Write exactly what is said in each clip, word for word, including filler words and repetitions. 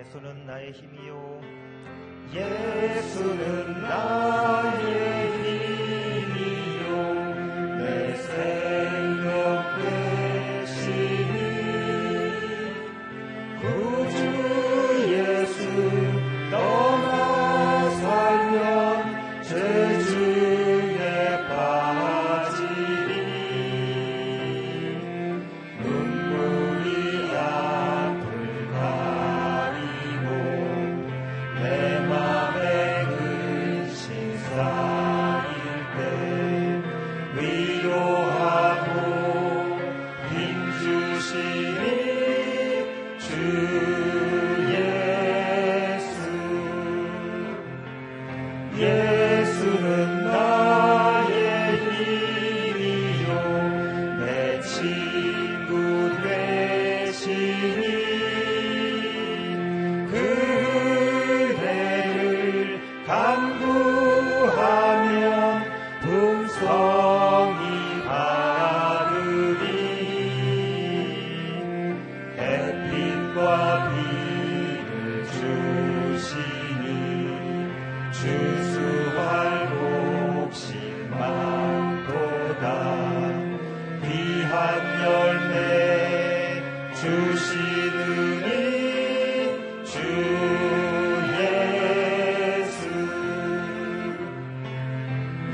예수는 나의 힘이요 예수는 나의 힘이요 내 생명 되시니 구주 예수 떠나 살면 죄중에 빠지니 눈물이 앞을 가리고 내 맘에 근심 쌓일 때 위로하고 힘주시니 주 예수 예수는 나의 힘이요 내 친구 되시니 그 은혜를 간구하면 풍성히 바르니 햇빛과 비를 주시니 주수할 곡식만도다 귀한 열매 주시느니 주 예수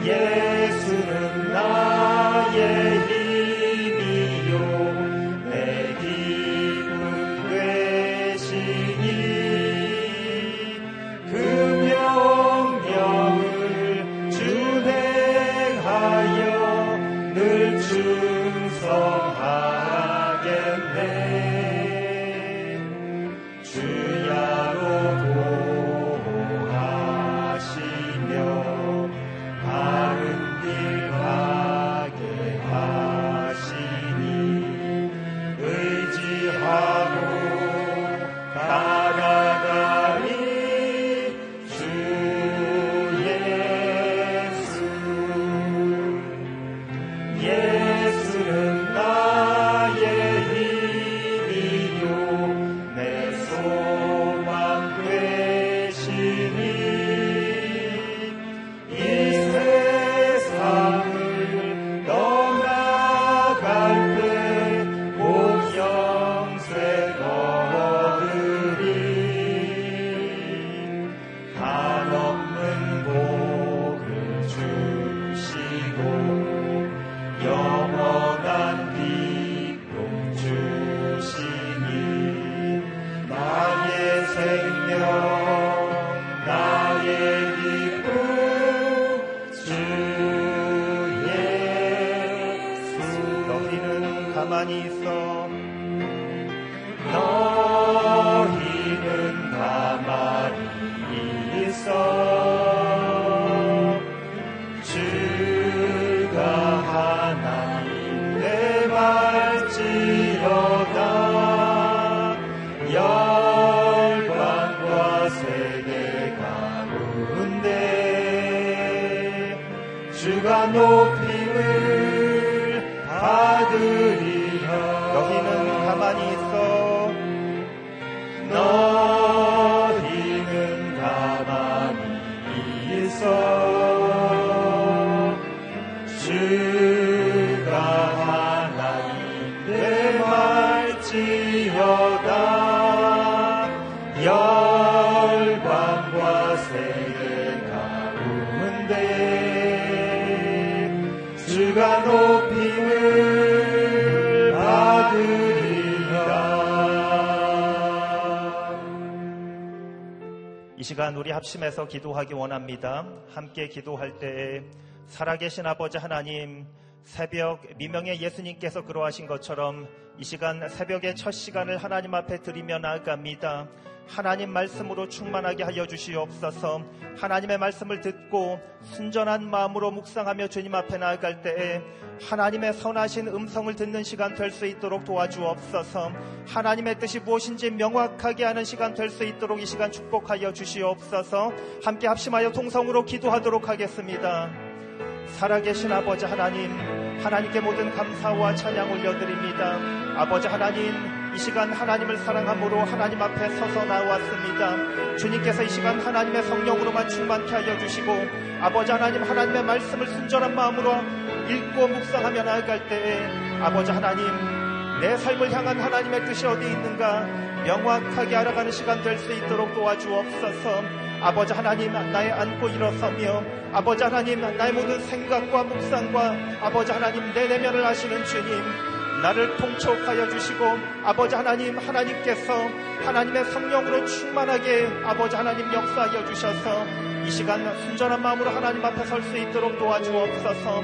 예수는 나의 힘이요 내 기쁨 되시니 그 명령을 준행하여 늘 충성하겠네 주야로 보호하시며 바른 길 가게 하시니 의지하고 다가가리 주 예수 예수는 나의 힘이요 내 소망 되시니 이 세상을 떠나갈 때온 영생 얻으리 한없는 복을 주시고 영원한 기쁨 주시니 나의 생명 나의 기쁨 주 예수 너희는 가만히 있어 너희는 가만히 있어 주가 하나님 내 말지어다 열방과 세계 가운데 주가 높임을 받으리라 너희는 가만히 있어 너희는 가만히 있어 주가 하나님 내 말지어다 열방과 세계 가운데 주가 높임을 받으리라 이 시간 우리 합심해서 기도하기 원합니다. 함께 기도할 때에 살아계신 아버지 하나님 새벽 미명의 예수님께서 그러하신 것처럼 이 시간 새벽의 첫 시간을 하나님 앞에 드리며 나아갑니다. 하나님 말씀으로 충만하게 하여 주시옵소서. 하나님의 말씀을 듣고 순전한 마음으로 묵상하며 주님 앞에 나아갈 때에 하나님의 선하신 음성을 듣는 시간 될 수 있도록 도와주옵소서. 하나님의 뜻이 무엇인지 명확하게 아는 시간 될 수 있도록 이 시간 축복하여 주시옵소서. 함께 합심하여 통성으로 기도하도록 하겠습니다. 살아계신 아버지 하나님, 하나님께 모든 감사와 찬양 올려드립니다. 아버지 하나님, 이 시간 하나님을 사랑함으로 하나님 앞에 서서 나왔습니다. 주님께서 이 시간 하나님의 성령으로만 충만케 하여 주시고, 아버지 하나님, 하나님의 말씀을 순전한 마음으로 읽고 묵상하며 나아갈 때에 아버지 하나님, 내 삶을 향한 하나님의 뜻이 어디 있는가 명확하게 알아가는 시간 될 수 있도록 도와주옵소서. 아버지 하나님, 나의 안고 일어서며 아버지 하나님, 나의 모든 생각과 묵상과 아버지 하나님, 내 내면을 아시는 주님, 나를 통촉하여 주시고 아버지 하나님, 하나님께서 하나님의 성령으로 충만하게 아버지 하나님 역사하여 주셔서 이 시간 순전한 마음으로 하나님 앞에 설 수 있도록 도와주옵소서.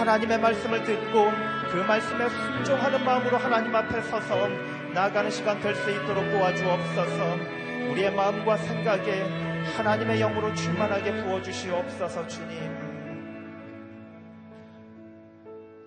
하나님의 말씀을 듣고 그 말씀에 순종하는 마음으로 하나님 앞에 서서 나아가는 시간 될 수 있도록 도와주옵소서. 우리의 마음과 생각에 하나님의 영으로 충만하게 부어주시옵소서. 주님,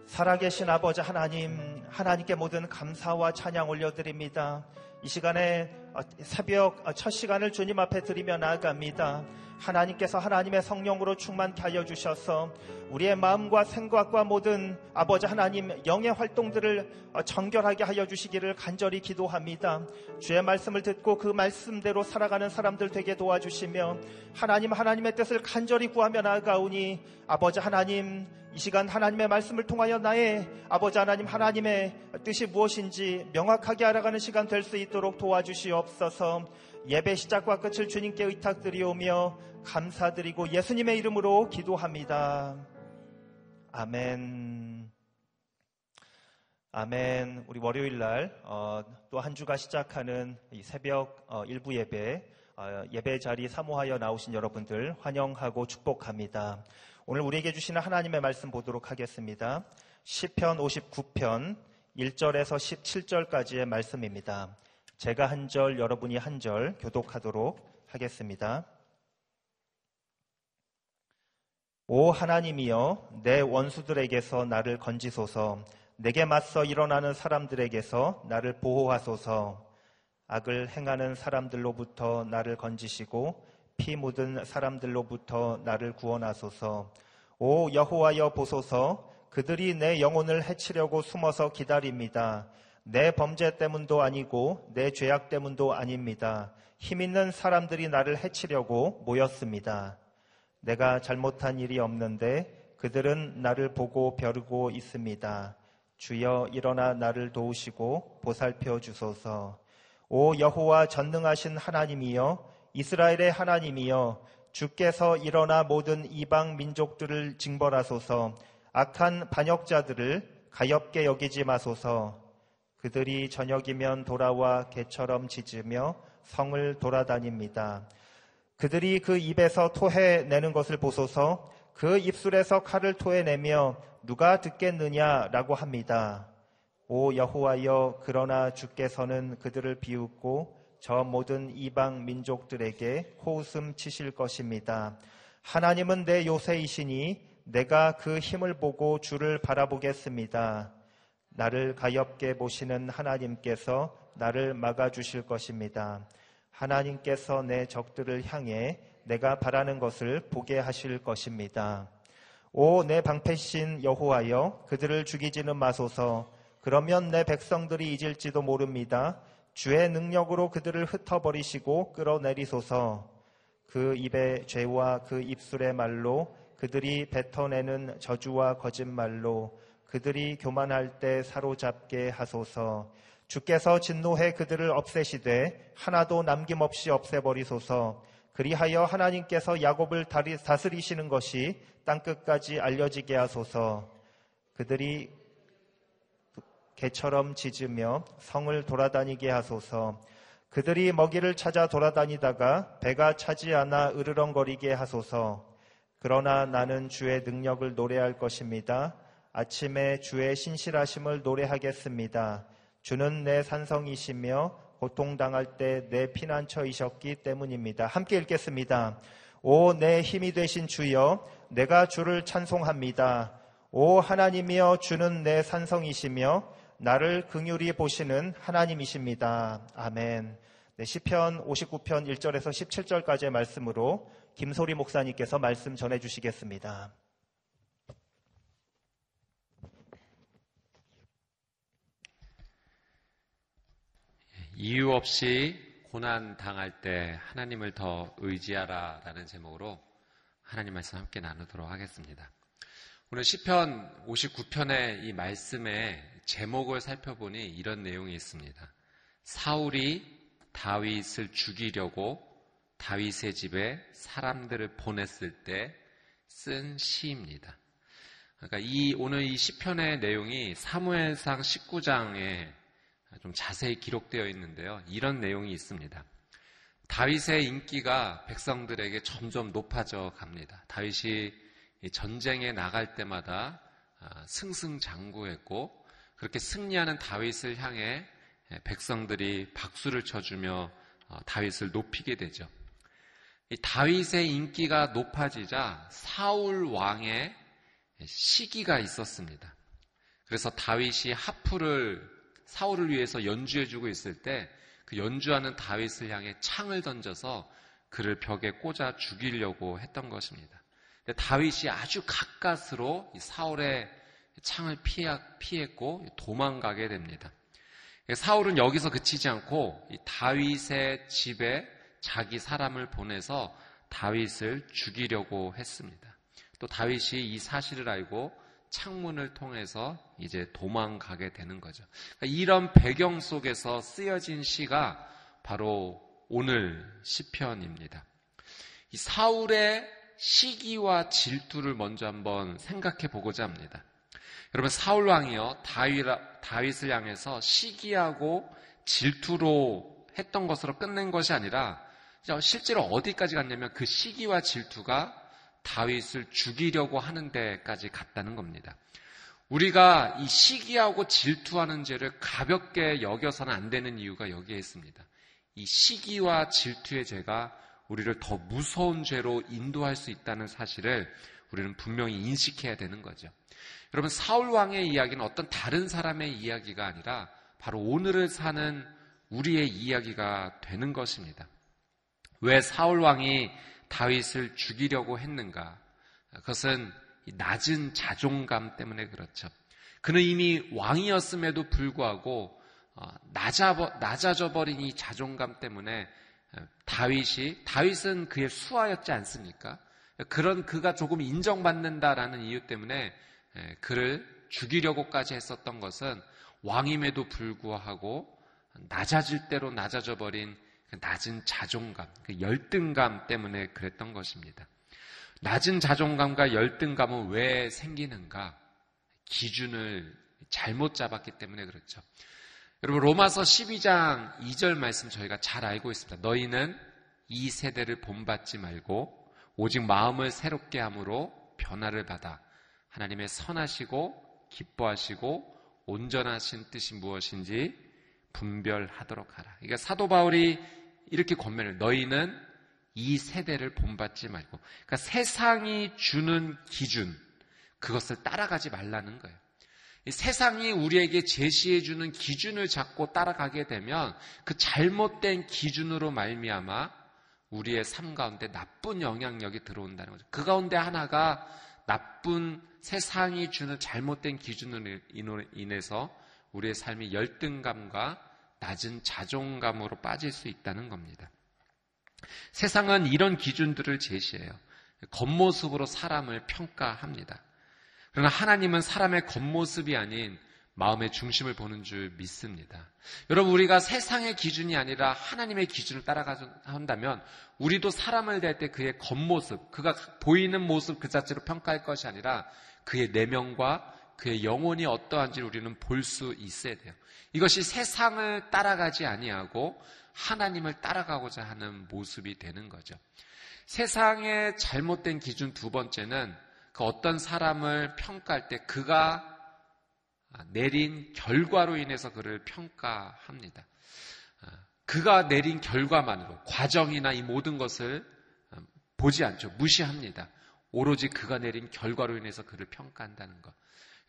살아계신 아버지 하나님, 하나님께 모든 감사와 찬양 올려드립니다. 이 시간에 새벽 첫 시간을 주님 앞에 드리며 나아갑니다. 하나님께서 하나님의 성령으로 충만케 하여 주셔서 우리의 마음과 생각과 모든 아버지 하나님 영의 활동들을 정결하게 하여 주시기를 간절히 기도합니다. 주의 말씀을 듣고 그 말씀대로 살아가는 사람들 되게 도와주시며 하나님, 하나님의 뜻을 간절히 구하며 나아가오니 아버지 하나님, 이 시간 하나님의 말씀을 통하여 나의 아버지 하나님, 하나님의 뜻이 무엇인지 명확하게 알아가는 시간 될 수 있도록 도와주시옵소서. 예배 시작과 끝을 주님께 의탁드리오며 감사드리고 예수님의 이름으로 기도합니다. 아멘. 아멘. 우리 월요일날 어, 또 한 주가 시작하는 이 새벽 어, 일부 예배, 어, 예배 자리 사모하여 나오신 여러분들 환영하고 축복합니다. 오늘 우리에게 주시는 하나님의 말씀 보도록 하겠습니다. 시편 오십구 편 일 절에서 십칠 절까지의 말씀입니다. 제가 한 절, 여러분이 한 절 교독하도록 하겠습니다. 오 하나님이여, 내 원수들에게서 나를 건지소서. 내게 맞서 일어나는 사람들에게서 나를 보호하소서. 악을 행하는 사람들로부터 나를 건지시고 피 묻은 사람들로부터 나를 구원하소서. 오 여호와여 보소서. 그들이 내 영혼을 해치려고 숨어서 기다립니다. 내 범죄 때문도 아니고 내 죄악 때문도 아닙니다. 힘 있는 사람들이 나를 해치려고 모였습니다. 내가 잘못한 일이 없는데 그들은 나를 보고 벼르고 있습니다. 주여 일어나 나를 도우시고 보살펴 주소서. 오 여호와 전능하신 하나님이여, 이스라엘의 하나님이여, 주께서 일어나 모든 이방 민족들을 징벌하소서. 악한 반역자들을 가엾게 여기지 마소서. 그들이 저녁이면 돌아와 개처럼 짖으며 성을 돌아다닙니다. 그들이 그 입에서 토해내는 것을 보소서. 그 입술에서 칼을 토해내며 누가 듣겠느냐라고 합니다. 오 여호와여, 그러나 주께서는 그들을 비웃고 저 모든 이방 민족들에게 코웃음 치실 것입니다. 하나님은 내 요새이시니 내가 그 힘을 보고 주를 바라보겠습니다. 나를 가엾게 보시는 하나님께서 나를 막아주실 것입니다. 하나님께서 내 적들을 향해 내가 바라는 것을 보게 하실 것입니다. 오 내 방패신 여호와여, 그들을 죽이지는 마소서. 그러면 내 백성들이 잊을지도 모릅니다. 주의 능력으로 그들을 흩어버리시고 끌어내리소서. 그 입의 죄와 그 입술의 말로, 그들이 뱉어내는 저주와 거짓말로 그들이 교만할 때 사로잡게 하소서. 주께서 진노해 그들을 없애시되 하나도 남김없이 없애버리소서. 그리하여 하나님께서 야곱을 다스리시는 것이 땅끝까지 알려지게 하소서. 그들이 개처럼 짖으며 성을 돌아다니게 하소서. 그들이 먹이를 찾아 돌아다니다가 배가 차지 않아 으르렁거리게 하소서. 그러나 나는 주의 능력을 노래할 것입니다. 아침에 주의 신실하심을 노래하겠습니다. 주는 내 산성이시며 고통당할 때 내 피난처이셨기 때문입니다. 함께 읽겠습니다. 오 내 힘이 되신 주여, 내가 주를 찬송합니다. 오 하나님이여, 주는 내 산성이시며 나를 긍휼히 보시는 하나님이십니다. 아멘. 네, 시편 오십구 편 일 절에서 십칠 절까지의 말씀으로 김소리 목사님께서 말씀 전해주시겠습니다. 이유 없이 고난 당할 때 하나님을 더 의지하라라는 제목으로 하나님 말씀 함께 나누도록 하겠습니다. 오늘 시편 오십구 편의 이 말씀의 제목을 살펴보니 이런 내용이 있습니다. 사울이 다윗을 죽이려고 다윗의 집에 사람들을 보냈을 때 쓴 시입니다. 그러니까 이 오늘 이 시편의 내용이 사무엘상 십구 장에 좀 자세히 기록되어 있는데요. 이런 내용이 있습니다. 다윗의 인기가 백성들에게 점점 높아져 갑니다. 다윗이 전쟁에 나갈 때마다 승승장구했고 그렇게 승리하는 다윗을 향해 백성들이 박수를 쳐주며 다윗을 높이게 되죠. 이 다윗의 인기가 높아지자 사울 왕의 시기가 있었습니다. 그래서 다윗이 하프를 사울을 위해서 연주해주고 있을 때 그 연주하는 다윗을 향해 창을 던져서 그를 벽에 꽂아 죽이려고 했던 것입니다. 근데 다윗이 아주 가까스로 사울의 창을 피했고 도망가게 됩니다. 사울은 여기서 그치지 않고 다윗의 집에 자기 사람을 보내서 다윗을 죽이려고 했습니다. 또 다윗이 이 사실을 알고 창문을 통해서 이제 도망가게 되는 거죠. 이런 배경 속에서 쓰여진 시가 바로 오늘 시편입니다. 이 사울의 시기와 질투를 먼저 한번 생각해 보고자 합니다. 여러분, 사울 왕이요 다윗, 다윗을 향해서 시기하고 질투로 했던 것으로 끝낸 것이 아니라 실제로 어디까지 갔냐면 그 시기와 질투가 다윗을 죽이려고 하는 데까지 갔다는 겁니다. 우리가 이 시기하고 질투하는 죄를 가볍게 여겨서는 안 되는 이유가 여기에 있습니다. 이 시기와 질투의 죄가 우리를 더 무서운 죄로 인도할 수 있다는 사실을 우리는 분명히 인식해야 되는 거죠. 여러분, 사울왕의 이야기는 어떤 다른 사람의 이야기가 아니라 바로 오늘을 사는 우리의 이야기가 되는 것입니다. 왜 사울왕이 다윗을 죽이려고 했는가? 그것은 낮은 자존감 때문에 그렇죠. 그는 이미 왕이었음에도 불구하고 낮아, 낮아져버린 이 자존감 때문에 다윗이, 다윗은 그의 수하였지 않습니까? 그런 그가 조금 인정받는다라는 이유 때문에 그를 죽이려고까지 했었던 것은 왕임에도 불구하고 낮아질 대로 낮아져버린 낮은 자존감, 그 열등감 때문에 그랬던 것입니다. 낮은 자존감과 열등감은 왜 생기는가? 기준을 잘못 잡았기 때문에 그렇죠. 여러분, 로마서 십이 장 이 절 말씀 저희가 잘 알고 있습니다. 너희는 이 세대를 본받지 말고 오직 마음을 새롭게 함으로 변화를 받아 하나님의 선하시고 기뻐하시고 온전하신 뜻이 무엇인지 분별하도록 하라. 그러니까 사도 바울이 이렇게 권면을, 너희는 이 세대를 본받지 말고, 그러니까 세상이 주는 기준, 그것을 따라가지 말라는 거예요. 이 세상이 우리에게 제시해주는 기준을 잡고 따라가게 되면 그 잘못된 기준으로 말미암아 우리의 삶 가운데 나쁜 영향력이 들어온다는 거죠. 그 가운데 하나가 나쁜 세상이 주는 잘못된 기준으로 인해서 우리의 삶이 열등감과 낮은 자존감으로 빠질 수 있다는 겁니다. 세상은 이런 기준들을 제시해요. 겉모습으로 사람을 평가합니다. 그러나 하나님은 사람의 겉모습이 아닌 마음의 중심을 보는 줄 믿습니다. 여러분, 우리가 세상의 기준이 아니라 하나님의 기준을 따라간다면 우리도 사람을 대할 때 그의 겉모습, 그가 보이는 모습 그 자체로 평가할 것이 아니라 그의 내면과 그의 영혼이 어떠한지 우리는 볼 수 있어야 돼요. 이것이 세상을 따라가지 아니하고 하나님을 따라가고자 하는 모습이 되는 거죠. 세상의 잘못된 기준 두 번째는 그 어떤 사람을 평가할 때 그가 내린 결과로 인해서 그를 평가합니다. 그가 내린 결과만으로 과정이나 이 모든 것을 보지 않죠. 무시합니다. 오로지 그가 내린 결과로 인해서 그를 평가한다는 것.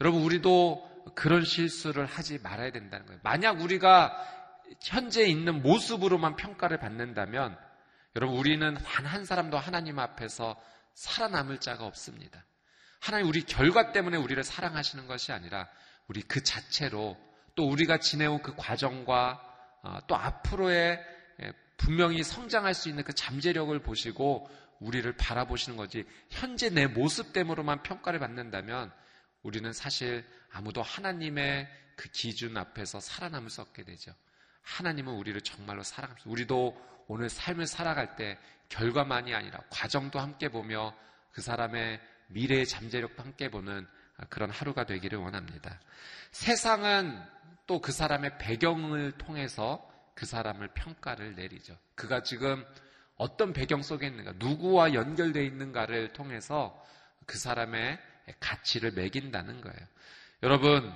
여러분, 우리도 그런 실수를 하지 말아야 된다는 거예요. 만약 우리가 현재 있는 모습으로만 평가를 받는다면 여러분, 우리는 단 한 사람도 하나님 앞에서 살아남을 자가 없습니다. 하나님 우리 결과 때문에 우리를 사랑하시는 것이 아니라 우리 그 자체로 또 우리가 지내온 그 과정과 또 앞으로의 분명히 성장할 수 있는 그 잠재력을 보시고 우리를 바라보시는 거지, 현재 내 모습 때문에만 평가를 받는다면 우리는 사실 아무도 하나님의 그 기준 앞에서 살아남을 수 없게 되죠. 하나님은 우리를 정말로 사랑합니다. 우리도 오늘 삶을 살아갈 때 결과만이 아니라 과정도 함께 보며 그 사람의 미래의 잠재력도 함께 보는 그런 하루가 되기를 원합니다. 세상은 또 그 사람의 배경을 통해서 그 사람을 평가를 내리죠. 그가 지금 어떤 배경 속에 있는가, 누구와 연결되어 있는가를 통해서 그 사람의 가치를 매긴다는 거예요. 여러분,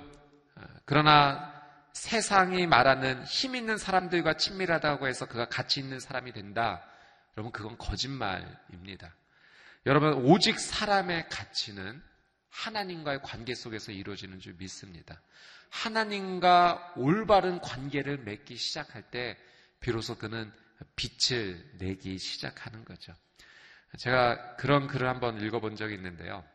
그러나 세상이 말하는 힘 있는 사람들과 친밀하다고 해서 그가 가치 있는 사람이 된다. 여러분, 그건 거짓말입니다. 여러분, 오직 사람의 가치는 하나님과의 관계 속에서 이루어지는 줄 믿습니다. 하나님과 올바른 관계를 맺기 시작할 때 비로소 그는 빛을 내기 시작하는 거죠. 제가 그런 글을 한번 읽어본 적이 있는데요.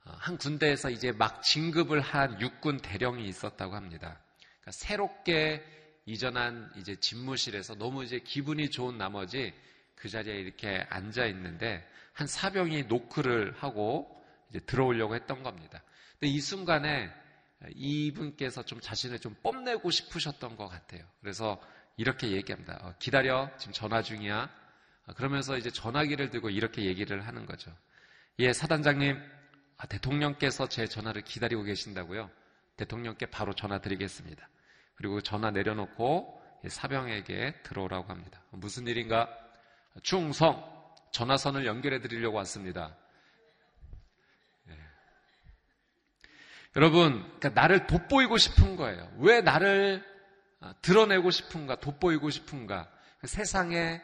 한 군대에서 이제 막 진급을 한 육군 대령이 있었다고 합니다. 그러니까 새롭게 이전한 이제 집무실에서 너무 이제 기분이 좋은 나머지 그 자리에 이렇게 앉아 있는데 한 사병이 노크를 하고 이제 들어오려고 했던 겁니다. 근데 이 순간에 이분께서 좀 자신을 좀 뽐내고 싶으셨던 것 같아요. 그래서 이렇게 얘기합니다. 어, 기다려, 지금 전화 중이야. 그러면서 이제 전화기를 들고 이렇게 얘기를 하는 거죠. 예, 사단장님, 아, 대통령께서 제 전화를 기다리고 계신다고요? 대통령께 바로 전화 드리겠습니다. 그리고 전화 내려놓고 사병에게 들어오라고 합니다. 무슨 일인가? 충성! 전화선을 연결해 드리려고 왔습니다. 네. 여러분, 그러니까 나를 돋보이고 싶은 거예요. 왜 나를 드러내고 싶은가, 돋보이고 싶은가? 세상의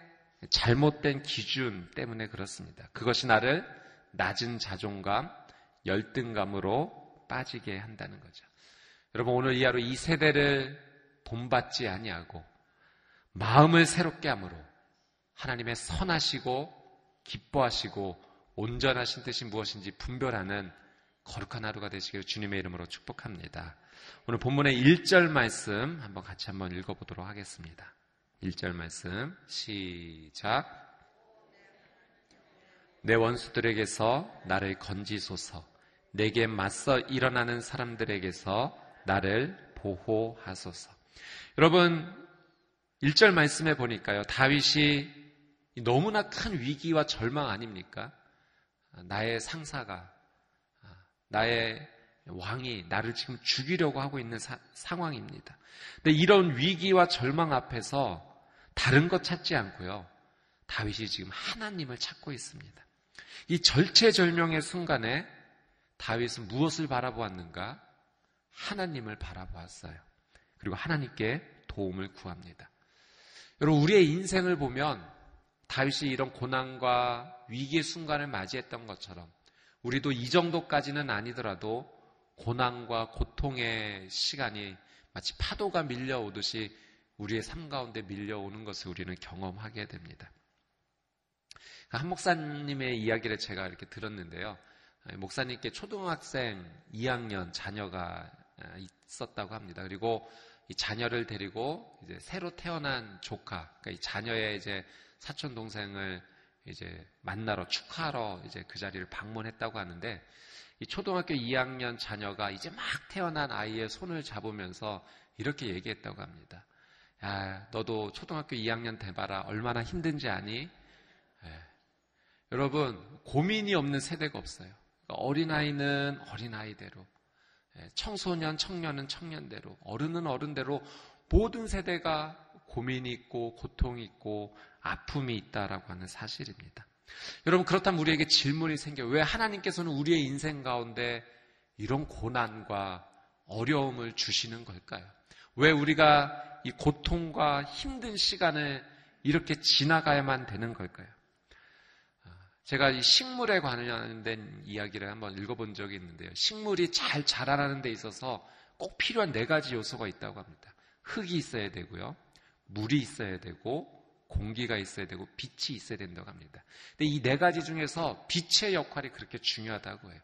잘못된 기준 때문에 그렇습니다. 그것이 나를 낮은 자존감, 열등감으로 빠지게 한다는 거죠. 여러분, 오늘 이 하루 이 세대를 본받지 아니하고 마음을 새롭게 함으로 하나님의 선하시고 기뻐하시고 온전하신 뜻이 무엇인지 분별하는 거룩한 하루가 되시기를 주님의 이름으로 축복합니다. 오늘 본문의 일 절 말씀 한번 같이 한번 읽어보도록 하겠습니다. 일 절 말씀 시작. 내 원수들에게서 나를 건지소서, 내게 맞서 일어나는 사람들에게서 나를 보호하소서. 여러분, 일 절 말씀에 보니까요, 다윗이 너무나 큰 위기와 절망 아닙니까? 나의 상사가, 나의 왕이 나를 지금 죽이려고 하고 있는 사, 상황입니다. 근데 이런 위기와 절망 앞에서 다른 것 찾지 않고요, 다윗이 지금 하나님을 찾고 있습니다. 이 절체절명의 순간에 다윗은 무엇을 바라보았는가? 하나님을 바라보았어요. 그리고 하나님께 도움을 구합니다. 여러분, 우리의 인생을 보면 다윗이 이런 고난과 위기의 순간을 맞이했던 것처럼 우리도 이 정도까지는 아니더라도 고난과 고통의 시간이 마치 파도가 밀려오듯이 우리의 삶 가운데 밀려오는 것을 우리는 경험하게 됩니다. 한 목사님의 이야기를 제가 이렇게 들었는데요. 목사님께 초등학생 이 학년 자녀가 있었다고 합니다. 그리고 이 자녀를 데리고 이제 새로 태어난 조카, 그러니까 이 자녀의 이제 사촌 동생을 이제 만나러 축하하러 이제 그 자리를 방문했다고 하는데, 이 초등학교 이 학년 자녀가 이제 막 태어난 아이의 손을 잡으면서 이렇게 얘기했다고 합니다. 야, 너도 초등학교 이 학년 돼봐라. 얼마나 힘든지 아니? 예. 여러분, 고민이 없는 세대가 없어요. 그러니까 어린아이는 어린아이대로, 예, 청소년, 청년은 청년대로, 어른은 어른대로 모든 세대가 고민이 있고 고통이 있고 아픔이 있다라고 하는 사실입니다. 여러분, 그렇다면 우리에게 질문이 생겨요. 왜 하나님께서는 우리의 인생 가운데 이런 고난과 어려움을 주시는 걸까요? 왜 우리가 이 고통과 힘든 시간을 이렇게 지나가야만 되는 걸까요? 제가 이 식물에 관련된 이야기를 한번 읽어본 적이 있는데요. 식물이 잘 자라는 데 있어서 꼭 필요한 네 가지 요소가 있다고 합니다. 흙이 있어야 되고요, 물이 있어야 되고, 공기가 있어야 되고, 빛이 있어야 된다고 합니다. 근데 이 네 가지 중에서 빛의 역할이 그렇게 중요하다고 해요.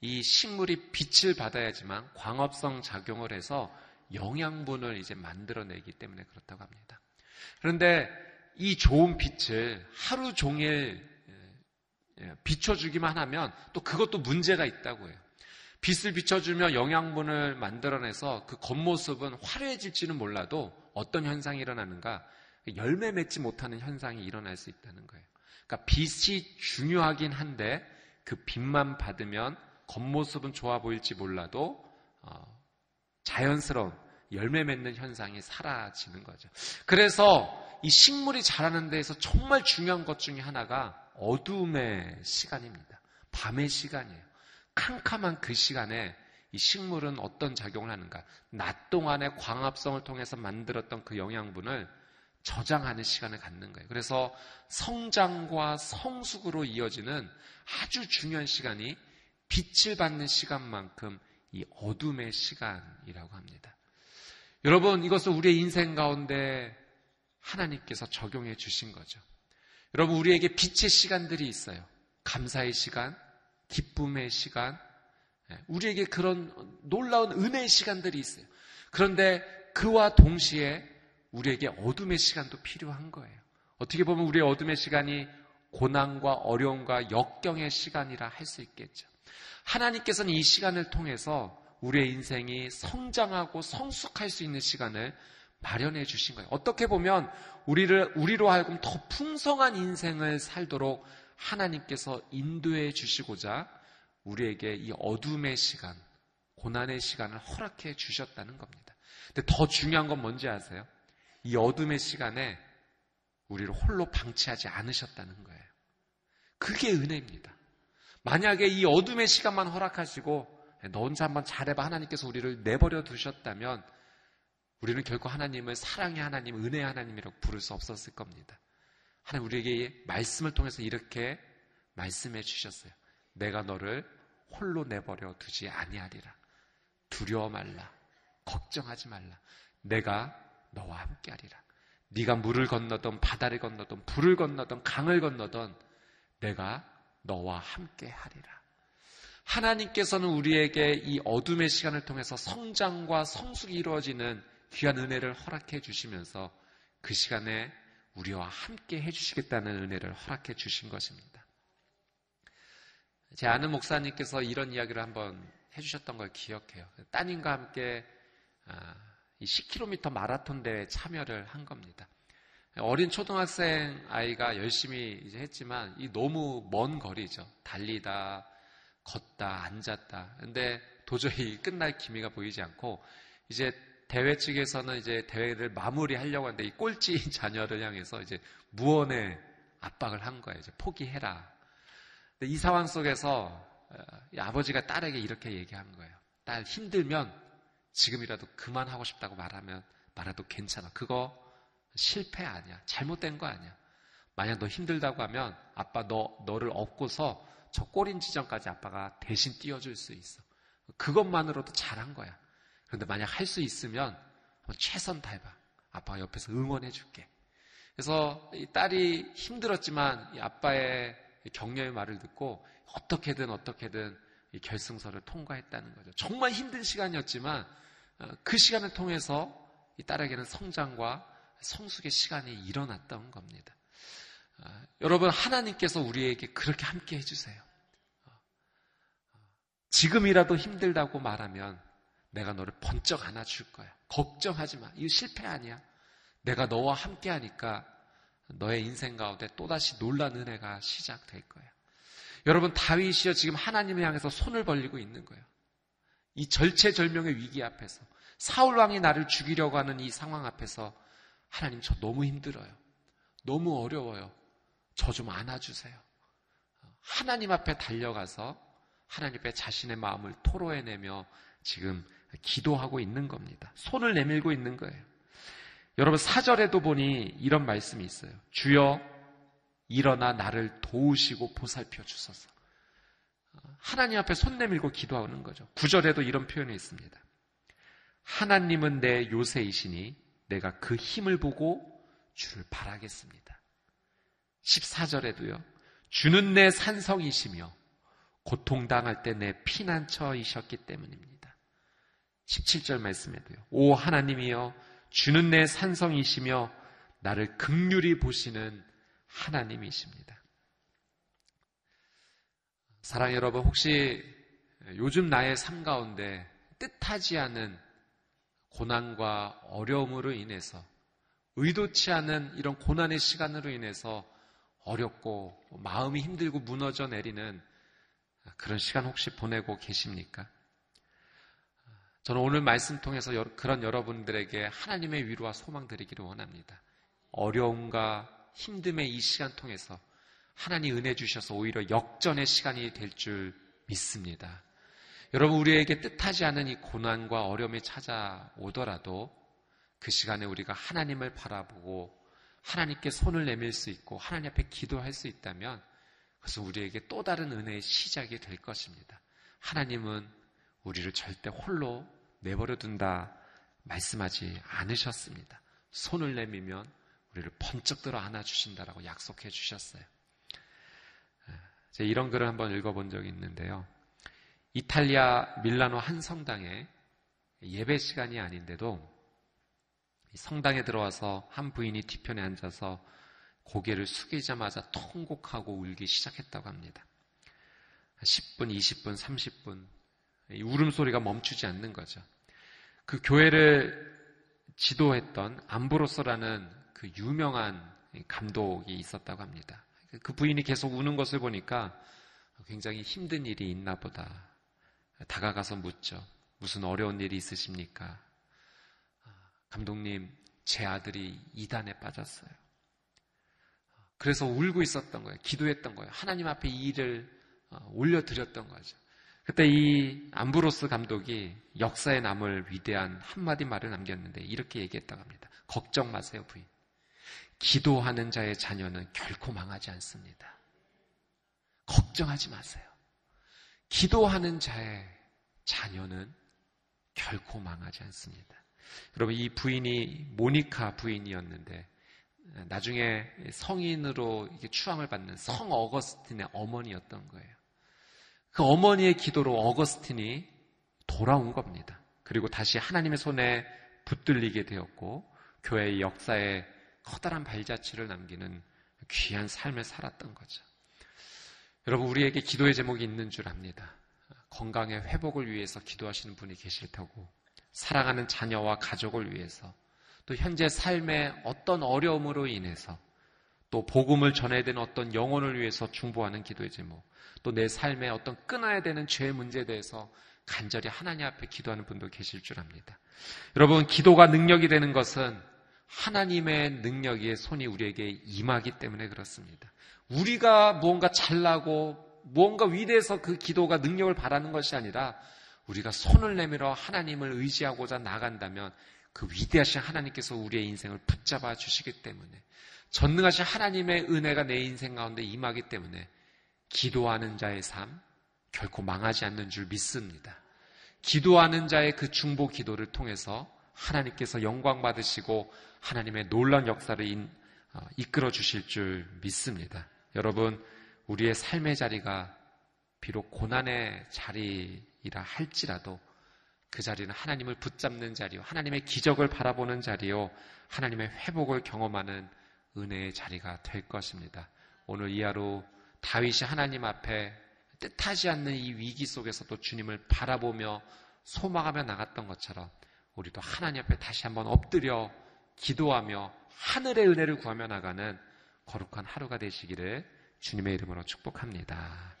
이 식물이 빛을 받아야지만 광합성 작용을 해서 영양분을 이제 만들어내기 때문에 그렇다고 합니다. 그런데 이 좋은 빛을 하루 종일 비춰주기만 하면 또 그것도 문제가 있다고 해요. 빛을 비춰주며 영양분을 만들어내서 그 겉모습은 화려해질지는 몰라도 어떤 현상이 일어나는가? 열매 맺지 못하는 현상이 일어날 수 있다는 거예요. 그러니까 빛이 중요하긴 한데 그 빛만 받으면 겉모습은 좋아 보일지 몰라도 어, 자연스러운 열매 맺는 현상이 사라지는 거죠. 그래서 이 식물이 자라는 데에서 정말 중요한 것 중에 하나가 어둠의 시간입니다. 밤의 시간이에요. 캄캄한 그 시간에 이 식물은 어떤 작용을 하는가? 낮 동안의 광합성을 통해서 만들었던 그 영양분을 저장하는 시간을 갖는 거예요. 그래서 성장과 성숙으로 이어지는 아주 중요한 시간이 빛을 받는 시간만큼 이 어둠의 시간이라고 합니다. 여러분, 이것은 우리의 인생 가운데 하나님께서 적용해 주신 거죠. 여러분, 우리에게 빛의 시간들이 있어요. 감사의 시간, 기쁨의 시간, 우리에게 그런 놀라운 은혜의 시간들이 있어요. 그런데 그와 동시에 우리에게 어둠의 시간도 필요한 거예요. 어떻게 보면 우리의 어둠의 시간이 고난과 어려움과 역경의 시간이라 할 수 있겠죠. 하나님께서는 이 시간을 통해서 우리의 인생이 성장하고 성숙할 수 있는 시간을 마련해 주신 거예요. 어떻게 보면 우리를, 우리로 하여금 더 풍성한 인생을 살도록 하나님께서 인도해 주시고자 우리에게 이 어둠의 시간, 고난의 시간을 허락해 주셨다는 겁니다. 근데 더 중요한 건 뭔지 아세요? 이 어둠의 시간에 우리를 홀로 방치하지 않으셨다는 거예요. 그게 은혜입니다. 만약에 이 어둠의 시간만 허락하시고 너 혼자 한번 잘해봐 하나님께서 우리를 내버려 두셨다면 우리는 결코 하나님을 사랑의 하나님, 은혜의 하나님이라고 부를 수 없었을 겁니다. 하나님 우리에게 말씀을 통해서 이렇게 말씀해 주셨어요. 내가 너를 홀로 내버려 두지 아니하리라. 두려워 말라. 걱정하지 말라. 내가 너와 함께 하리라. 네가 물을 건너든 바다를 건너든 불을 건너든 강을 건너든 내가 너와 함께 하리라. 하나님께서는 우리에게 이 어둠의 시간을 통해서 성장과 성숙이 이루어지는 귀한 은혜를 허락해 주시면서 그 시간에 우리와 함께 해주시겠다는 은혜를 허락해 주신 것입니다. 제 아는 목사님께서 이런 이야기를 한번 해주셨던 걸 기억해요. 따님과 함께 십 킬로미터 마라톤 대회에 참여를 한 겁니다. 어린 초등학생 아이가 열심히 이제 했지만 이 너무 먼 거리죠. 달리다, 걷다, 앉았다. 근데 도저히 끝날 기미가 보이지 않고 이제 대회 측에서는 이제 대회를 마무리하려고 하는데 이 꼴찌인 자녀를 향해서 이제 무언의 압박을 한 거예요. 이제 포기해라. 근데 이 상황 속에서 이 아버지가 딸에게 이렇게 얘기한 거예요. 딸 힘들면 지금이라도 그만하고 싶다고 말하면 말해도 괜찮아. 그거 실패 아니야. 잘못된 거 아니야. 만약 너 힘들다고 하면 아빠 너, 너를 업고서 저 꼬린 지점까지 아빠가 대신 뛰어줄 수 있어. 그것만으로도 잘한 거야. 그런데 만약 할 수 있으면 한번 최선 다해봐. 아빠가 옆에서 응원해줄게. 그래서 이 딸이 힘들었지만 이 아빠의 격려의 말을 듣고 어떻게든 어떻게든 이 결승선을 통과했다는 거죠. 정말 힘든 시간이었지만 그 시간을 통해서 이 딸에게는 성장과 성숙의 시간이 일어났던 겁니다. 아, 여러분 하나님께서 우리에게 그렇게 함께 해주세요. 지금이라도 힘들다고 말하면 내가 너를 번쩍 안아줄 거야. 걱정하지 마. 이거 실패 아니야. 내가 너와 함께 하니까 너의 인생 가운데 또다시 놀란 은혜가 시작될 거야. 여러분 다윗이여 지금 하나님을 향해서 손을 벌리고 있는 거예요. 이 절체절명의 위기 앞에서 사울왕이 나를 죽이려고 하는 이 상황 앞에서 하나님 저 너무 힘들어요. 너무 어려워요. 저 좀 안아주세요. 하나님 앞에 달려가서 하나님 앞에 자신의 마음을 토로해내며 지금 기도하고 있는 겁니다. 손을 내밀고 있는 거예요. 여러분 사 절에도 보니 이런 말씀이 있어요. 주여 일어나 나를 도우시고 보살펴 주소서. 하나님 앞에 손 내밀고 기도하는 거죠. 구 절에도 이런 표현이 있습니다. 하나님은 내 요새이시니 내가 그 힘을 보고 주를 바라겠습니다. 십사 절에도요. 주는 내 산성이시며 고통당할 때 내 피난처이셨기 때문입니다. 십칠 절 말씀에도요. 오 하나님이여 주는 내 산성이시며 나를 긍휼히 보시는 하나님이십니다. 사랑하는 여러분, 혹시 요즘 나의 삶 가운데 뜻하지 않은 고난과 어려움으로 인해서, 의도치 않은 이런 고난의 시간으로 인해서 어렵고 마음이 힘들고 무너져 내리는 그런 시간 혹시 보내고 계십니까? 저는 오늘 말씀 통해서 그런 여러분들에게 하나님의 위로와 소망 드리기를 원합니다. 어려움과 힘듦의 이 시간 통해서 하나님 은혜 주셔서 오히려 역전의 시간이 될 줄 믿습니다. 여러분, 우리에게 뜻하지 않은 이 고난과 어려움이 찾아오더라도 그 시간에 우리가 하나님을 바라보고 하나님께 손을 내밀 수 있고 하나님 앞에 기도할 수 있다면 그것은 우리에게 또 다른 은혜의 시작이 될 것입니다. 하나님은 우리를 절대 홀로 내버려 둔다 말씀하지 않으셨습니다. 손을 내밀면 우리를 번쩍 들어 안아주신다라고 약속해 주셨어요. 제가 이런 글을 한번 읽어본 적이 있는데요. 이탈리아 밀라노 한 성당에 예배 시간이 아닌데도 성당에 들어와서 한 부인이 뒤편에 앉아서 고개를 숙이자마자 통곡하고 울기 시작했다고 합니다. 십 분, 이십 분, 삼십 분 이 울음소리가 멈추지 않는 거죠. 그 교회를 지도했던 암브로스라는 그 유명한 감독이 있었다고 합니다. 그 부인이 계속 우는 것을 보니까 굉장히 힘든 일이 있나 보다. 다가가서 묻죠. 무슨 어려운 일이 있으십니까? 감독님, 제 아들이 이단에 빠졌어요. 그래서 울고 있었던 거예요. 기도했던 거예요. 하나님 앞에 이 일을 올려드렸던 거죠. 그때 이 암브로스 감독이 역사에 남을 위대한 한마디 말을 남겼는데 이렇게 얘기했다고 합니다. 걱정 마세요, 부인. 기도하는 자의 자녀는 결코 망하지 않습니다. 걱정하지 마세요. 기도하는 자의 자녀는 결코 망하지 않습니다. 여러분, 이 부인이 모니카 부인이었는데 나중에 성인으로 이렇게 추앙을 받는 성 어거스틴의 어머니였던 거예요. 그 어머니의 기도로 어거스틴이 돌아온 겁니다. 그리고 다시 하나님의 손에 붙들리게 되었고 교회의 역사에 커다란 발자취를 남기는 귀한 삶을 살았던 거죠. 여러분, 우리에게 기도의 제목이 있는 줄 압니다. 건강의 회복을 위해서 기도하시는 분이 계실 테고, 사랑하는 자녀와 가족을 위해서, 또 현재 삶의 어떤 어려움으로 인해서, 또 복음을 전해야 되는 어떤 영혼을 위해서 중보하는 기도의 제목, 또 내 삶의 어떤 끊어야 되는 죄의 문제에 대해서 간절히 하나님 앞에 기도하는 분도 계실 줄 압니다. 여러분, 기도가 능력이 되는 것은 하나님의 능력의 손이 우리에게 임하기 때문에 그렇습니다. 우리가 무언가 잘나고 무언가 위대해서 그 기도가 능력을 바라는 것이 아니라 우리가 손을 내밀어 하나님을 의지하고자 나간다면 그 위대하신 하나님께서 우리의 인생을 붙잡아 주시기 때문에, 전능하신 하나님의 은혜가 내 인생 가운데 임하기 때문에 기도하는 자의 삶 결코 망하지 않는 줄 믿습니다. 기도하는 자의 그 중보 기도를 통해서 하나님께서 영광 받으시고 하나님의 놀라운 역사를 인, 어, 이끌어 주실 줄 믿습니다. 여러분, 우리의 삶의 자리가 비록 고난의 자리이라 할지라도 그 자리는 하나님을 붙잡는 자리요, 하나님의 기적을 바라보는 자리요, 하나님의 회복을 경험하는 은혜의 자리가 될 것입니다. 오늘 이 하루 다윗이 하나님 앞에 뜻하지 않는 이 위기 속에서도 주님을 바라보며 소망하며 나갔던 것처럼 우리도 하나님 앞에 다시 한번 엎드려 기도하며 하늘의 은혜를 구하며 나가는 거룩한 하루가 되시기를 주님의 이름으로 축복합니다.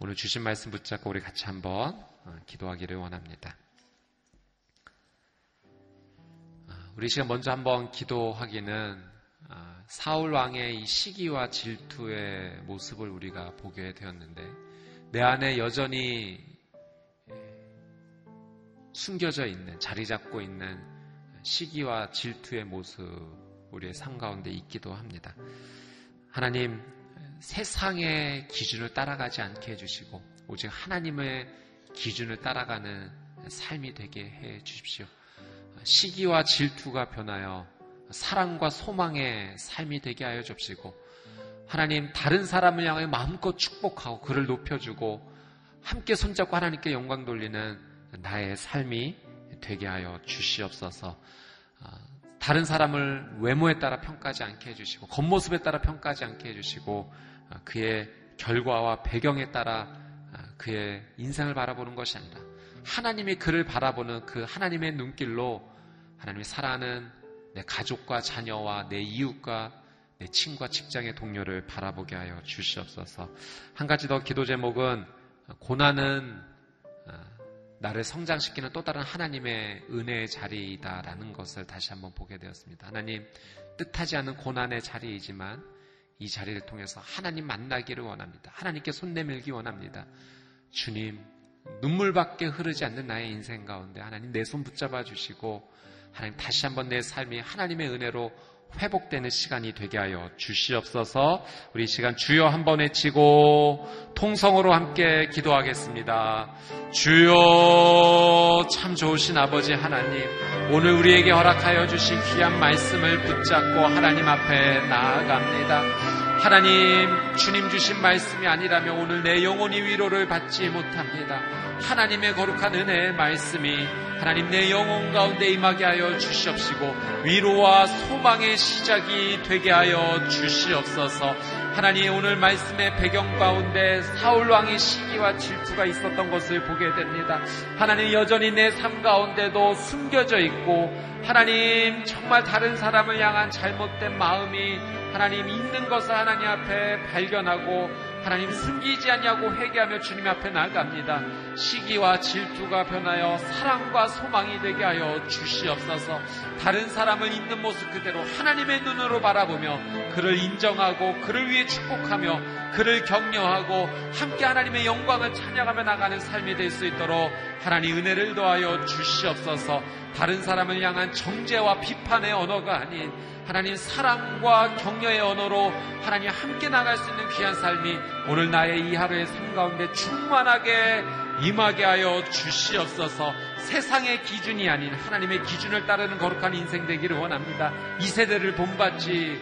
오늘 주신 말씀 붙잡고 우리 같이 한번 기도하기를 원합니다. 우리 시간 먼저 한번 기도하기는 사울 왕의 이 시기와 질투의 모습을 우리가 보게 되었는데, 내 안에 여전히 숨겨져 있는, 자리 잡고 있는 시기와 질투의 모습, 우리의 삶 가운데 있기도 합니다. 하나님, 세상의 기준을 따라가지 않게 해주시고 오직 하나님의 기준을 따라가는 삶이 되게 해주십시오. 시기와 질투가 변하여 사랑과 소망의 삶이 되게 하여 주시고, 하나님, 다른 사람을 향해 마음껏 축복하고 그를 높여주고 함께 손잡고 하나님께 영광 돌리는 나의 삶이 되게 하여 주시옵소서. 다른 사람을 외모에 따라 평가하지 않게 해주시고 겉모습에 따라 평가하지 않게 해주시고 그의 결과와 배경에 따라 그의 인생을 바라보는 것이 아니라 하나님이 그를 바라보는 그 하나님의 눈길로 하나님이 사랑하는 내 가족과 자녀와 내 이웃과 내 친구와 직장의 동료를 바라보게 하여 주시옵소서. 한 가지 더 기도 제목은 고난은 나를 성장시키는 또 다른 하나님의 은혜의 자리이다라는 것을 다시 한번 보게 되었습니다. 하나님, 뜻하지 않은 고난의 자리이지만 이 자리를 통해서 하나님 만나기를 원합니다. 하나님께 손 내밀기 원합니다. 주님, 눈물밖에 흐르지 않는 나의 인생 가운데 하나님 내 손 붙잡아 주시고 하나님 다시 한번 내 삶이 하나님의 은혜로 회복되는 시간이 되게 하여 주시옵소서. 우리 시간 주여 한번 외치고 통성으로 함께 기도하겠습니다. 주여, 참 좋으신 아버지 하나님, 오늘 우리에게 허락하여 주신 귀한 말씀을 붙잡고 하나님 앞에 나아갑니다. 하나님, 주님 주신 말씀이 아니라면 오늘 내 영혼이 위로를 받지 못합니다. 하나님의 거룩한 은혜의 말씀이 하나님 내 영혼 가운데 임하게 하여 주시옵시고 위로와 소망의 시작이 되게 하여 주시옵소서. 하나님, 오늘 말씀의 배경 가운데 사울왕의 시기와 질투가 있었던 것을 보게 됩니다. 하나님, 여전히 내 삶 가운데도 숨겨져 있고 하나님 정말 다른 사람을 향한 잘못된 마음이 하나님 있는 것을 하나님 앞에 발견하고 하나님 숨기지 않냐고 회개하며 주님 앞에 나아갑니다. 시기와 질투가 변하여 사랑과 소망이 되게 하여 주시옵소서. 다른 사람을 있는 모습 그대로 하나님의 눈으로 바라보며 그를 인정하고 그를 위해 축복하며 그를 격려하고 함께 하나님의 영광을 찬양하며 나가는 삶이 될 수 있도록 하나님 은혜를 더하여 주시옵소서. 다른 사람을 향한 정죄와 비판의 언어가 아닌 하나님 사랑과 격려의 언어로 하나님 함께 나갈 수 있는 귀한 삶이 오늘 나의 이 하루의 삶 가운데 충만하게 임하게 하여 주시옵소서. 세상의 기준이 아닌 하나님의 기준을 따르는 거룩한 인생 되기를 원합니다. 이 세대를 본받지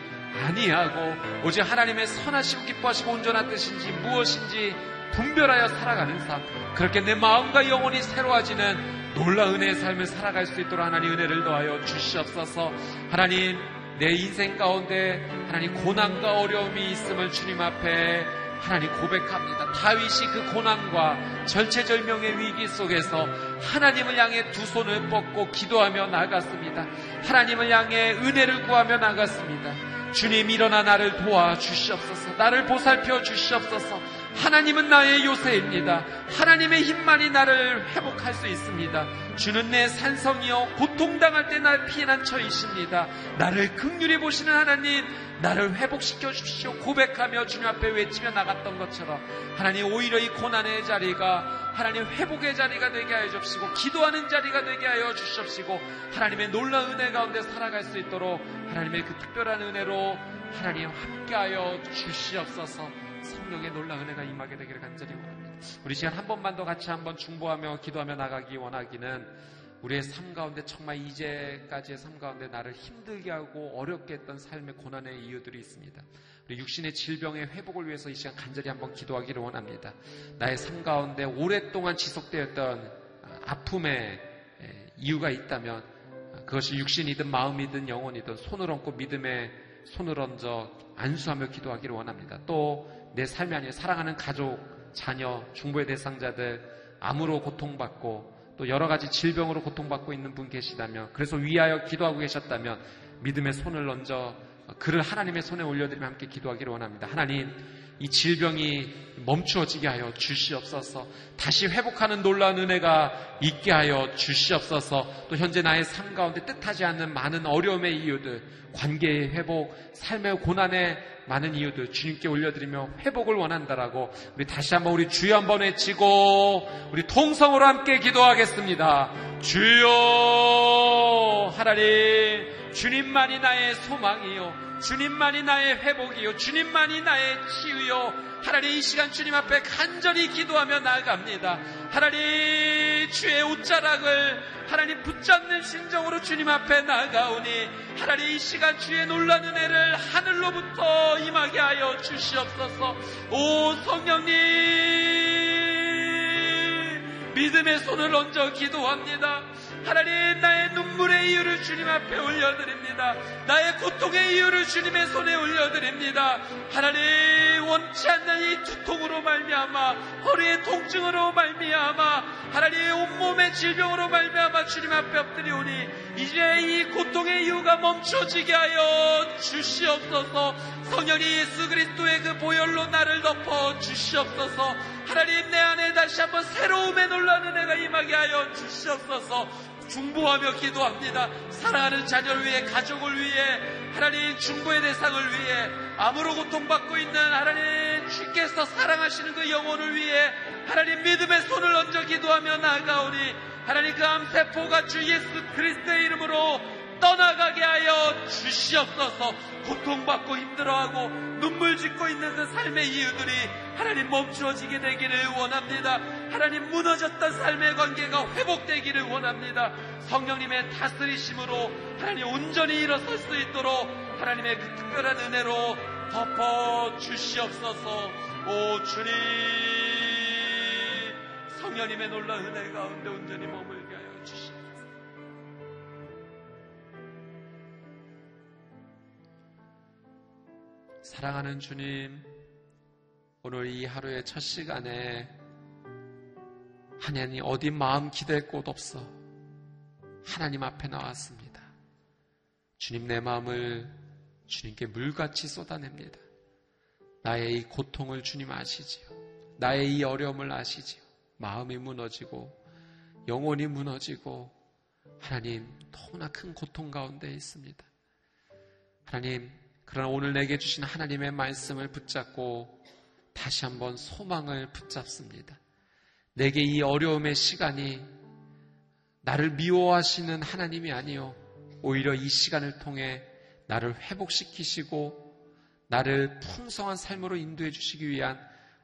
아니하고 오직 하나님의 선하시고 기뻐하시고 온전한 뜻인지 무엇인지 분별하여 살아가는 삶, 그렇게 내 마음과 영혼이 새로워지는 놀라운 은혜의 삶을 살아갈 수 있도록 하나님 은혜를 더하여 주시옵소서. 하나님, 내 인생 가운데 하나님 고난과 어려움이 있음을 주님 앞에 하나님 고백합니다. 다윗이 그 고난과 절체절명의 위기 속에서 하나님을 향해 두 손을 뻗고 기도하며 나갔습니다. 하나님을 향해 은혜를 구하며 나갔습니다. 주님, 일어나 나를 도와주시옵소서. 나를 보살펴 주시옵소서. 하나님은 나의 요새입니다. 하나님의 힘만이 나를 회복할 수 있습니다. 주는 내 산성이요 고통당할 때 날 피난처이십니다. 나를 긍휼히 보시는 하나님, 나를 회복시켜 주십시오. 고백하며 주님 앞에 외치며 나갔던 것처럼 하나님, 오히려 이 고난의 자리가 하나님 회복의 자리가 되게 하여 주시고 기도하는 자리가 되게 하여 주시옵시고 하나님의 놀라운 은혜 가운데 살아갈 수 있도록 하나님의 그 특별한 은혜로 하나님 함께하여 주시옵소서. 성령의 놀라운 은혜가 임하게 되기를 간절히 원합니다. 우리 시간 한 번만 더 같이 한번 중보하며 기도하며 나가기 원하기는 우리의 삶 가운데 정말 이제까지의 삶 가운데 나를 힘들게 하고 어렵게 했던 삶의 고난의 이유들이 있습니다. 우리 육신의 질병의 회복을 위해서 이 시간 간절히 한번 기도하기를 원합니다. 나의 삶 가운데 오랫동안 지속되었던 아픔의 이유가 있다면 그것이 육신이든 마음이든 영혼이든 손을 얹고 믿음의 손을 얹어 안수하며 기도하기를 원합니다. 또 내 삶이 아니라 사랑하는 가족, 자녀, 중보의 대상자들, 암으로 고통받고 또 여러 가지 질병으로 고통받고 있는 분 계시다면, 그래서 위하여 기도하고 계셨다면 믿음의 손을 얹어 그를 하나님의 손에 올려드리며 함께 기도하기를 원합니다. 하나님, 이 질병이 멈추어지게 하여 주시옵소서. 다시 회복하는 놀라운 은혜가 있게 하여 주시옵소서. 또 현재 나의 삶 가운데 뜻하지 않는 많은 어려움의 이유들, 관계의 회복, 삶의 고난의 많은 이유들 주님께 올려드리며 회복을 원한다라고 우리 다시 한번 우리 주여 한번 외치고 우리 통성으로 함께 기도하겠습니다. 주여, 하나님, 주님만이 나의 소망이요 주님만이 나의 회복이요 주님만이 나의 치유요. 하나님, 이 시간 주님 앞에 간절히 기도하며 나아갑니다. 하나님, 주의 옷자락을 하나님 붙잡는 심정으로 주님 앞에 나아가오니 하나님 이 시간 주의 놀라운 은혜를 하늘로부터 임하게 하여 주시옵소서. 오 성령님, 믿음의 손을 얹어 기도합니다. 하나님, 나의 눈물의 이유를 주님 앞에 올려드립니다. 나의 고통의 이유를 주님의 손에 올려드립니다. 하나님, 원치 않는 이 두통으로 말미암아, 허리의 통증으로 말미암아, 하나님 온몸의 질병으로 말미암아 주님 앞에 엎드리오니 이제 이 고통의 이유가 멈춰지게 하여 주시옵소서. 성령이 예수 그리스도의 그 보혈로 나를 덮어 주시옵소서. 하나님, 내 안에 다시 한번 새로움에 놀라는 은혜가 임하게 하여 주시옵소서. 중보하며 기도합니다. 사랑하는 자녀를 위해, 가족을 위해, 하나님 중보의 대상을 위해, 암으로 고통받고 있는 하나님 주께서 사랑하시는 그 영혼을 위해 하나님 믿음의 손을 얹어 기도하며 나아가오니 하나님 그 암세포가 주 예수 그리스도의 이름으로 떠나가게 하여 주시옵소서. 고통받고 힘들어하고 눈물 짓고 있는 그 삶의 이유들이 하나님 멈추어지게 되기를 원합니다. 하나님 무너졌던 삶의 관계가 회복되기를 원합니다. 성령님의 다스리심으로 하나님 온전히 일어설 수 있도록 하나님의 그 특별한 은혜로 덮어주시옵소서. 오 주님, 성령님의 놀라운 은혜 가운데 온전히 머물게 하여 주시옵소서. 사랑하는 주님, 오늘 이 하루의 첫 시간에 하나님 어디 마음 기댈 곳 없어 하나님 앞에 나왔습니다. 주님, 내 마음을 주님께 물같이 쏟아냅니다. 나의 이 고통을 주님 아시지요. 나의 이 어려움을 아시지요. 마음이 무너지고 영혼이 무너지고 하나님 너무나 큰 고통 가운데 있습니다. 하나님, 그러나 오늘 내게 주신 하나님의 말씀을 붙잡고 다시 한번 소망을 붙잡습니다. 내게 이 어려움의 시간이 나를 미워하시는 하나님이 아니요, 오히려 이 시간을 통해 나를 회복시키시고 나를 풍성한 삶으로 인도해 주시기 위한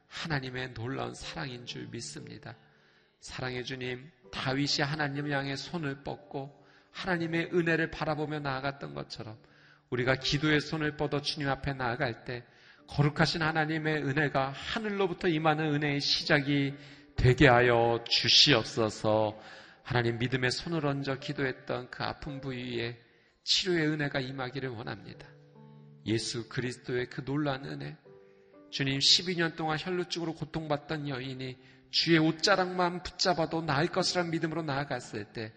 하나님의 놀라운 사랑인 줄 믿습니다. 사랑해 주님, 다윗이 하나님을 향해 손을 뻗고 하나님의 은혜를 바라보며 나아갔던 것처럼 우리가 기도의 손을 뻗어 주님 앞에 나아갈 때 거룩하신 하나님의 은혜가 하늘로부터 임하는 은혜의 시작이 되게 하여 주시옵소서. 하나님, 믿음의 손을 얹어 기도했던 그 아픈 부위에 치료의 은혜가 임하기를 원합니다. 예수 그리스도의 그 놀라운 은혜, 주님, 십이 년 동안 혈루증으로 고통받던 여인이 주의 옷자락만 붙잡아도 나을 것이란 믿음으로 나아갔을 때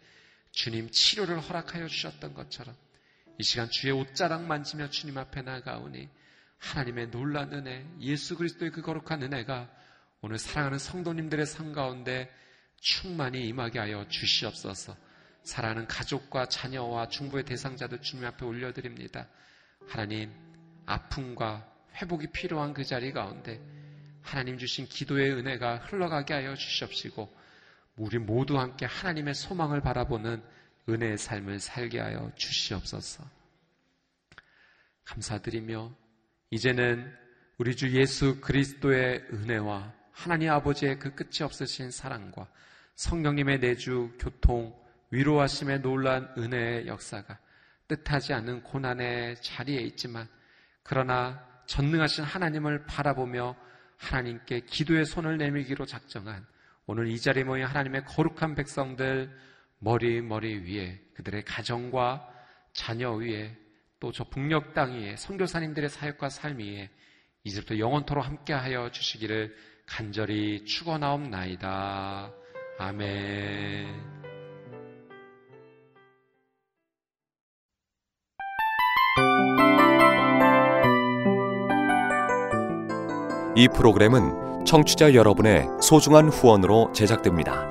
주님 치료를 허락하여 주셨던 것처럼 이 시간 주의 옷자락 만지며 주님 앞에 나아가오니 하나님의 놀라운 은혜, 예수 그리스도의 그 거룩한 은혜가 오늘 사랑하는 성도님들의 삶 가운데 충만히 임하게 하여 주시옵소서. 사랑하는 가족과 자녀와 중보의 대상자들 주님 앞에 올려드립니다. 하나님, 아픔과 회복이 필요한 그 자리 가운데 하나님 주신 기도의 은혜가 흘러가게 하여 주시옵시고 우리 모두 함께 하나님의 소망을 바라보는 은혜의 삶을 살게 하여 주시옵소서. 감사드리며 이제는 우리 주 예수 그리스도의 은혜와 하나님 아버지의 그 끝이 없으신 사랑과 성령님의 내주, 교통, 위로하심의 놀란 은혜의 역사가 뜻하지 않은 고난의 자리에 있지만 그러나 전능하신 하나님을 바라보며 하나님께 기도의 손을 내밀기로 작정한 오늘 이 자리에 모인 하나님의 거룩한 백성들 머리 머리 위에, 그들의 가정과 자녀 위에, 또 저 북녘 땅 위에, 선교사님들의 사역과 삶 위에 이제부터 영원토록 함께하여 주시기를 간절히 축원하옵나이다. 아멘. 이 프로그램은 청취자 여러분의 소중한 후원으로 제작됩니다.